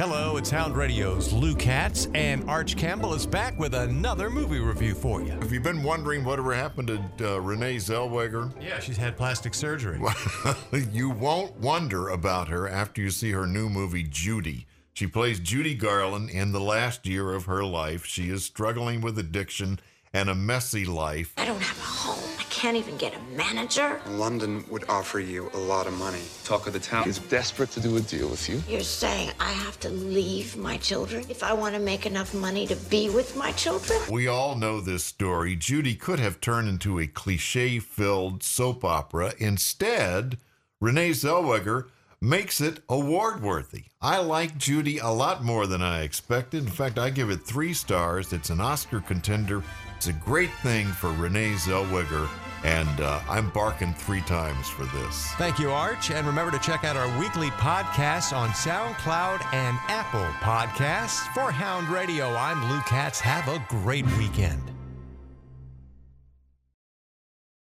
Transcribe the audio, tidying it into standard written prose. Hello, it's Hound Radio's Lou Katz, and Arch Campbell is back with another movie review for you. Have you been wondering whatever happened to Renee Zellweger? Yeah, she's had plastic surgery. You won't wonder about her after you see her new movie, Judy. She plays Judy Garland in the last year of her life. She is struggling with addiction and a messy life. I don't have a home. I can't even get a manager. London would offer you a lot of money. Talk of the town is desperate to do a deal with you. You're saying I have to leave my children if I want to make enough money to be with my children? We all know this story. Judy could have turned into a cliche-filled soap opera. Instead, Renee Zellweger makes it award-worthy. I like Judy a lot more than I expected. In fact, I give it 3 stars. It's an Oscar contender. It's a great thing for Renee Zellweger, and I'm barking 3 times for this. Thank you, Arch. And remember to check out our weekly podcasts on SoundCloud and Apple Podcasts. For Hound Radio, I'm Lou Katz. Have a great weekend.